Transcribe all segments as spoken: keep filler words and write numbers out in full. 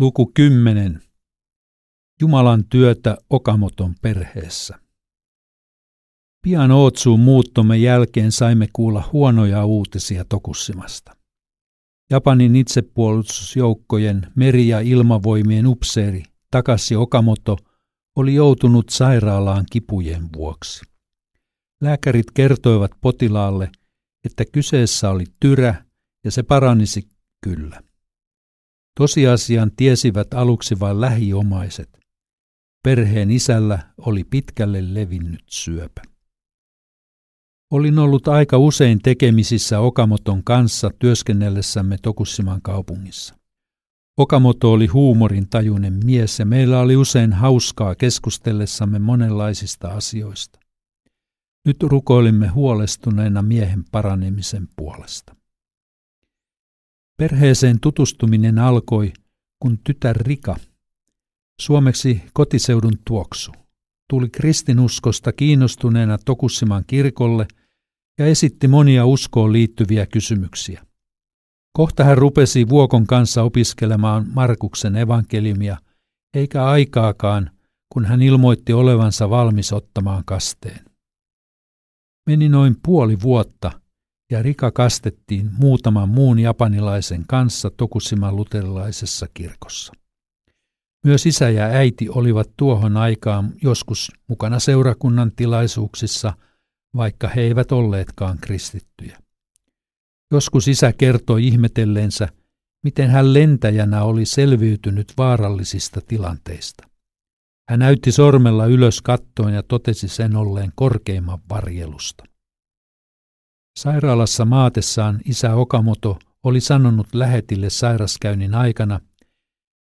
Luku kymmenen. Jumalan työtä Okamoton perheessä. Pian Ōtsun muuttomme jälkeen saimme kuulla huonoja uutisia Tokushimasta. Japanin itsepuolustusjoukkojen meri- ja ilmavoimien upseeri Takashi Okamoto oli joutunut sairaalaan kipujen vuoksi. Lääkärit kertoivat potilaalle, että kyseessä oli tyrä ja se paranisi kyllä. Tosiasian tiesivät aluksi vain lähiomaiset. Perheen isällä oli pitkälle levinnyt syöpä. Olin ollut aika usein tekemisissä Okamoton kanssa työskennellessämme Tokushiman kaupungissa. Okamoto oli huumorintajuinen mies ja meillä oli usein hauskaa keskustellessamme monenlaisista asioista. Nyt rukoilimme huolestuneena miehen paranemisen puolesta. Perheeseen tutustuminen alkoi, kun tytär Rika, suomeksi kotiseudun tuoksu, tuli kristinuskosta kiinnostuneena Tokushiman kirkolle ja esitti monia uskoon liittyviä kysymyksiä. Kohta hän rupesi Vuokon kanssa opiskelemaan Markuksen evankeliumia, eikä aikaakaan, kun hän ilmoitti olevansa valmis ottamaan kasteen. Meni noin puoli vuotta ja Rika kastettiin muutaman muun japanilaisen kanssa Tokushiman luterilaisessa kirkossa. Myös isä ja äiti olivat tuohon aikaan joskus mukana seurakunnan tilaisuuksissa, vaikka he eivät olleetkaan kristittyjä. Joskus isä kertoi ihmetelleensä, miten hän lentäjänä oli selviytynyt vaarallisista tilanteista. Hän näytti sormella ylös kattoon ja totesi sen olleen korkeimman varjelusta. Sairaalassa maatessaan isä Okamoto oli sanonut lähetille sairaskäynnin aikana,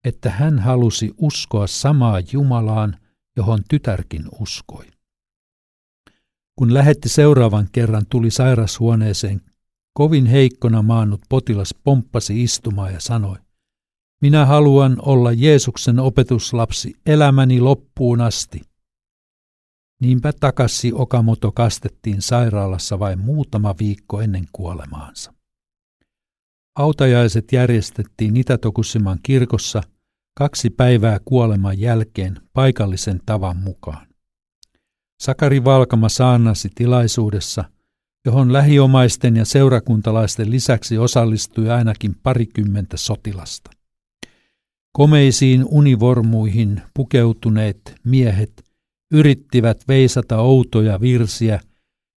että hän halusi uskoa samaa Jumalaan, johon tytärkin uskoi. Kun lähetti seuraavan kerran tuli sairashuoneeseen, kovin heikkona maannut potilas pomppasi istumaan ja sanoi, minä haluan olla Jeesuksen opetuslapsi elämäni loppuun asti. Niinpä Takashi Okamoto kastettiin sairaalassa vain muutama viikko ennen kuolemaansa. Autajaiset järjestettiin Itä-Tokushiman kirkossa kaksi päivää kuoleman jälkeen paikallisen tavan mukaan. Sakari Valkama saarnasi tilaisuudessa, johon lähiomaisten ja seurakuntalaisten lisäksi osallistui ainakin parikymmentä sotilasta. Komeisiin univormuihin pukeutuneet miehet yrittivät veisata outoja virsiä,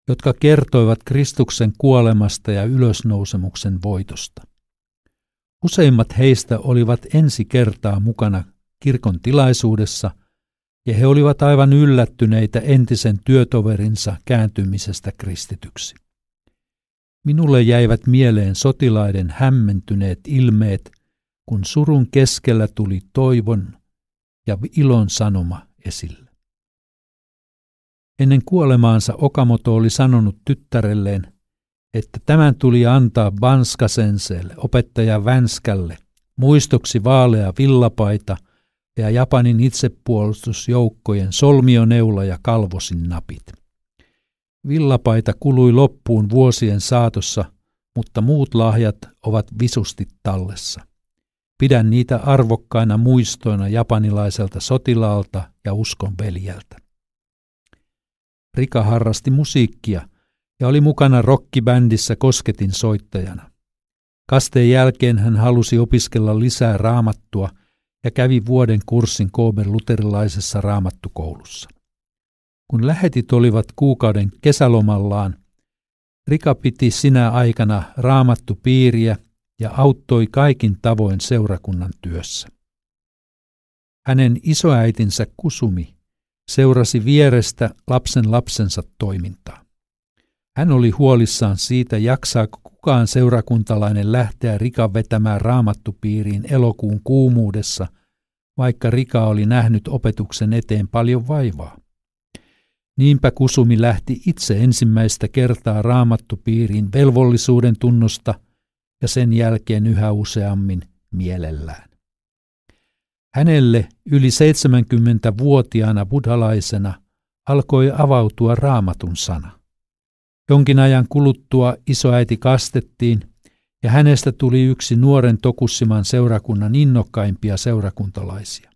jotka kertoivat Kristuksen kuolemasta ja ylösnousemuksen voitosta. Useimmat heistä olivat ensi kertaa mukana kirkon tilaisuudessa, ja he olivat aivan yllättyneitä entisen työtoverinsa kääntymisestä kristityksi. Minulle jäivät mieleen sotilaiden hämmentyneet ilmeet, kun surun keskellä tuli toivon ja ilon sanoma esille. Ennen kuolemaansa Okamoto oli sanonut tyttärelleen, että tämän tuli antaa Banska-senseelle, opettaja Vänskälle, muistoksi vaalea villapaita ja Japanin itsepuolustusjoukkojen solmioneula ja kalvosin napit. Villapaita kului loppuun vuosien saatossa, mutta muut lahjat ovat visusti tallessa. Pidän niitä arvokkaina muistoina japanilaiselta sotilaalta ja uskon veljeltä. Rika harrasti musiikkia ja oli mukana rockibändissä kosketin soittajana. Kasteen jälkeen hän halusi opiskella lisää raamattua ja kävi vuoden kurssin Kooben luterilaisessa raamattukoulussa. Kun lähetit olivat kuukauden kesälomallaan, Rika piti sinä aikana raamattupiiriä ja auttoi kaikin tavoin seurakunnan työssä. Hänen isoäitinsä Kusumi seurasi vierestä lapsen lapsensa toimintaa. Hän oli huolissaan siitä, jaksaako kukaan seurakuntalainen lähteä Rikan vetämään raamattupiiriin elokuun kuumuudessa, vaikka Rika oli nähnyt opetuksen eteen paljon vaivaa. Niinpä Kusumi lähti itse ensimmäistä kertaa raamattupiiriin velvollisuuden tunnosta ja sen jälkeen yhä useammin mielellään. Hänelle yli seitsemänkymmentävuotiaana buddhalaisena alkoi avautua raamatun sana. Jonkin ajan kuluttua isoäiti kastettiin ja hänestä tuli yksi nuoren Tokushiman seurakunnan innokkaimpia seurakuntalaisia.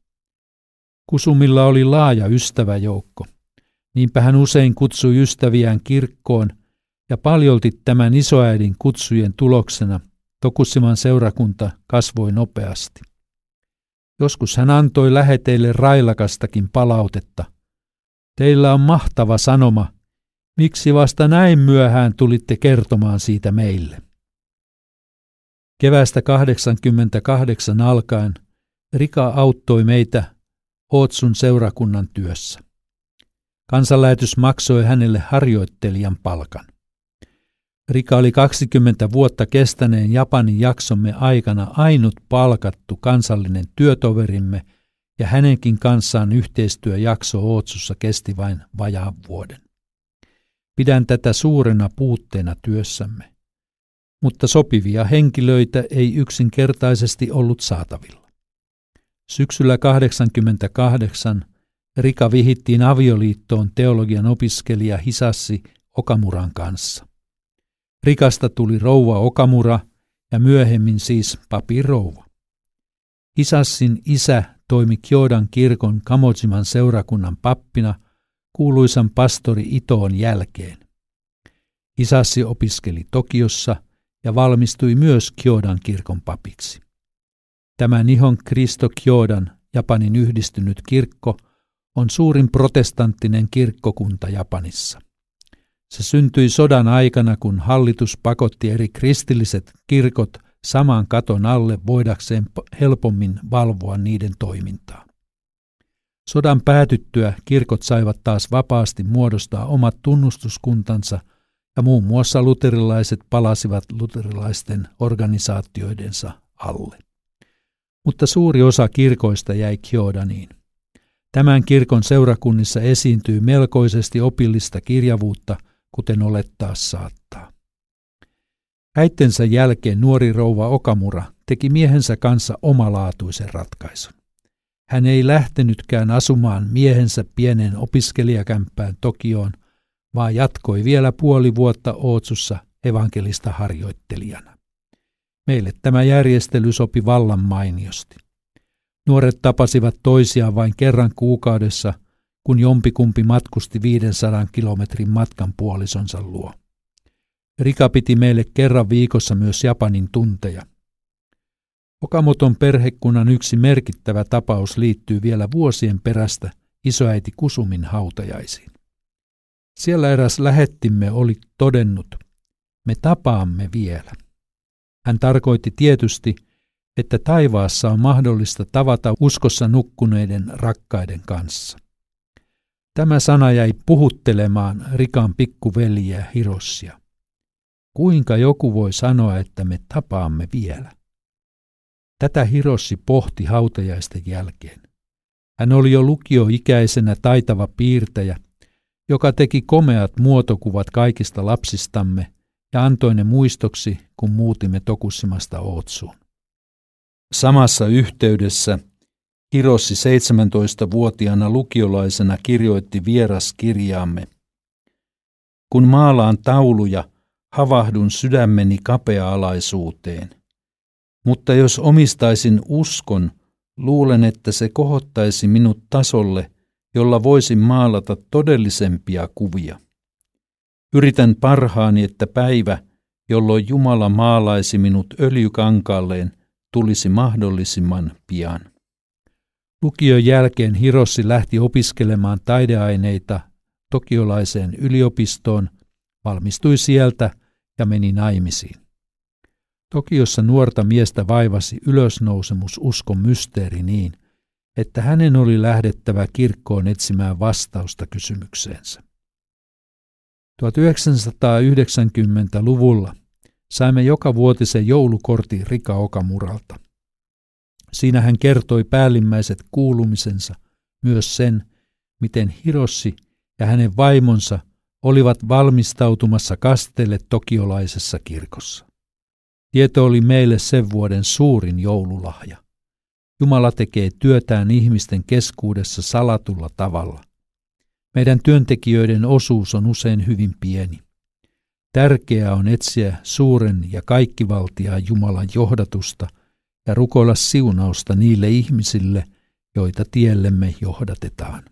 Kusumilla oli laaja ystäväjoukko, niinpä hän usein kutsui ystäviään kirkkoon, ja paljolti tämän isoäidin kutsujen tuloksena Tokushiman seurakunta kasvoi nopeasti. Joskus hän antoi läheteille railakastakin palautetta. Teillä on mahtava sanoma. Miksi vasta näin myöhään tulitte kertomaan siitä meille? Kevästä kahdeksankymmentäkahdeksan alkaen Rika auttoi meitä Ōtsun seurakunnan työssä. Kansanlähetys maksoi hänelle harjoittelijan palkan. Rika oli kaksikymmentä vuotta kestäneen Japanin jaksomme aikana ainut palkattu kansallinen työtoverimme, ja hänenkin kanssaan yhteistyöjakso Ōtsussa kesti vain vajaan vuoden. Pidän tätä suurena puutteena työssämme, mutta sopivia henkilöitä ei yksinkertaisesti ollut saatavilla. Syksyllä kahdeksankymmentäkahdeksan Rika vihittiin avioliittoon teologian opiskelija Hisashi Okamuran kanssa. Rikasta tuli rouva Okamura ja myöhemmin siis papirouva. Hisashin isä toimi Kyodan kirkon Kamojiman seurakunnan pappina kuuluisan pastori Itoon jälkeen. Hisashi opiskeli Tokiossa ja valmistui myös Kyodan kirkon papiksi. Tämä Nihon Kirisuto Kyōdan, Japanin yhdistynyt kirkko, on suurin protestanttinen kirkkokunta Japanissa. Se syntyi sodan aikana, kun hallitus pakotti eri kristilliset kirkot saman katon alle voidakseen helpommin valvoa niiden toimintaa. Sodan päätyttyä kirkot saivat taas vapaasti muodostaa omat tunnustuskuntansa, ja muun muassa luterilaiset palasivat luterilaisten organisaatioidensa alle. Mutta suuri osa kirkoista jäi Kyodaniin. Tämän kirkon seurakunnissa esiintyy melkoisesti opillista kirjavuutta, kuten olettaa saattaa. Äitensä jälkeen nuori rouva Okamura teki miehensä kanssa omalaatuisen ratkaisun. Hän ei lähtenytkään asumaan miehensä pienen opiskelijakämppään Tokioon, vaan jatkoi vielä puoli vuotta Ōtsussa evankelista harjoittelijana. Meille tämä järjestely sopi vallan mainiosti. Nuoret tapasivat toisiaan vain kerran kuukaudessa, kun jompikumpi matkusti viidensadan kilometrin matkan puolisonsa luo. Rika piti meille kerran viikossa myös Japanin tunteja. Okamoton perhekunnan yksi merkittävä tapaus liittyy vielä vuosien perästä isoäiti Kusumin hautajaisiin. Siellä eräs lähettimme oli todennut, me tapaamme vielä. Hän tarkoitti tietysti, että taivaassa on mahdollista tavata uskossa nukkuneiden rakkaiden kanssa. Tämä sana jäi puhuttelemaan Rikan pikkuveljeä Hiroshia. Kuinka joku voi sanoa, että me tapaamme vielä? Tätä Hiroshi pohti hautajaisten jälkeen. Hän oli jo lukioikäisenä taitava piirtäjä, joka teki komeat muotokuvat kaikista lapsistamme ja antoi ne muistoksi, kun muutimme Tokushimasta Ōtsuun. Samassa yhteydessä Hiroshi seitsemäntoistavuotiaana lukiolaisena kirjoitti vieraskirjaamme. Kun maalaan tauluja, havahdun sydämeni kapea-alaisuuteen. Mutta jos omistaisin uskon, luulen, että se kohottaisi minut tasolle, jolla voisin maalata todellisempia kuvia. Yritän parhaani, että päivä, jolloin Jumala maalaisi minut öljykankaalleen, tulisi mahdollisimman pian. Lukion jälkeen Hiroshi lähti opiskelemaan taideaineita tokiolaiseen yliopistoon, valmistui sieltä ja meni naimisiin. Tokiossa nuorta miestä vaivasi ylösnousemus uskon mysteeri niin, että hänen oli lähdettävä kirkkoon etsimään vastausta kysymykseensä. tuhatyhdeksänsataayhdeksänkymmentäluvulla saimme jokavuotisen joulukortin Rika Okamuralta. Siinä hän kertoi päällimmäiset kuulumisensa, myös sen, miten Hiroshi ja hänen vaimonsa olivat valmistautumassa kasteelle tokiolaisessa kirkossa. Tieto oli meille sen vuoden suurin joululahja. Jumala tekee työtään ihmisten keskuudessa salatulla tavalla. Meidän työntekijöiden osuus on usein hyvin pieni. Tärkeää on etsiä suuren ja kaikkivaltiaan Jumalan johdatusta ja rukoilla siunausta niille ihmisille, joita tiellemme johdatetaan.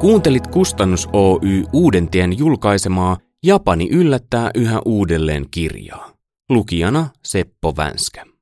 Kuuntelit Kustannus Oy Uuden tien julkaisemaa Japani yllättää yhä uudelleen kirjaa. Lukijana Seppo Vänskä.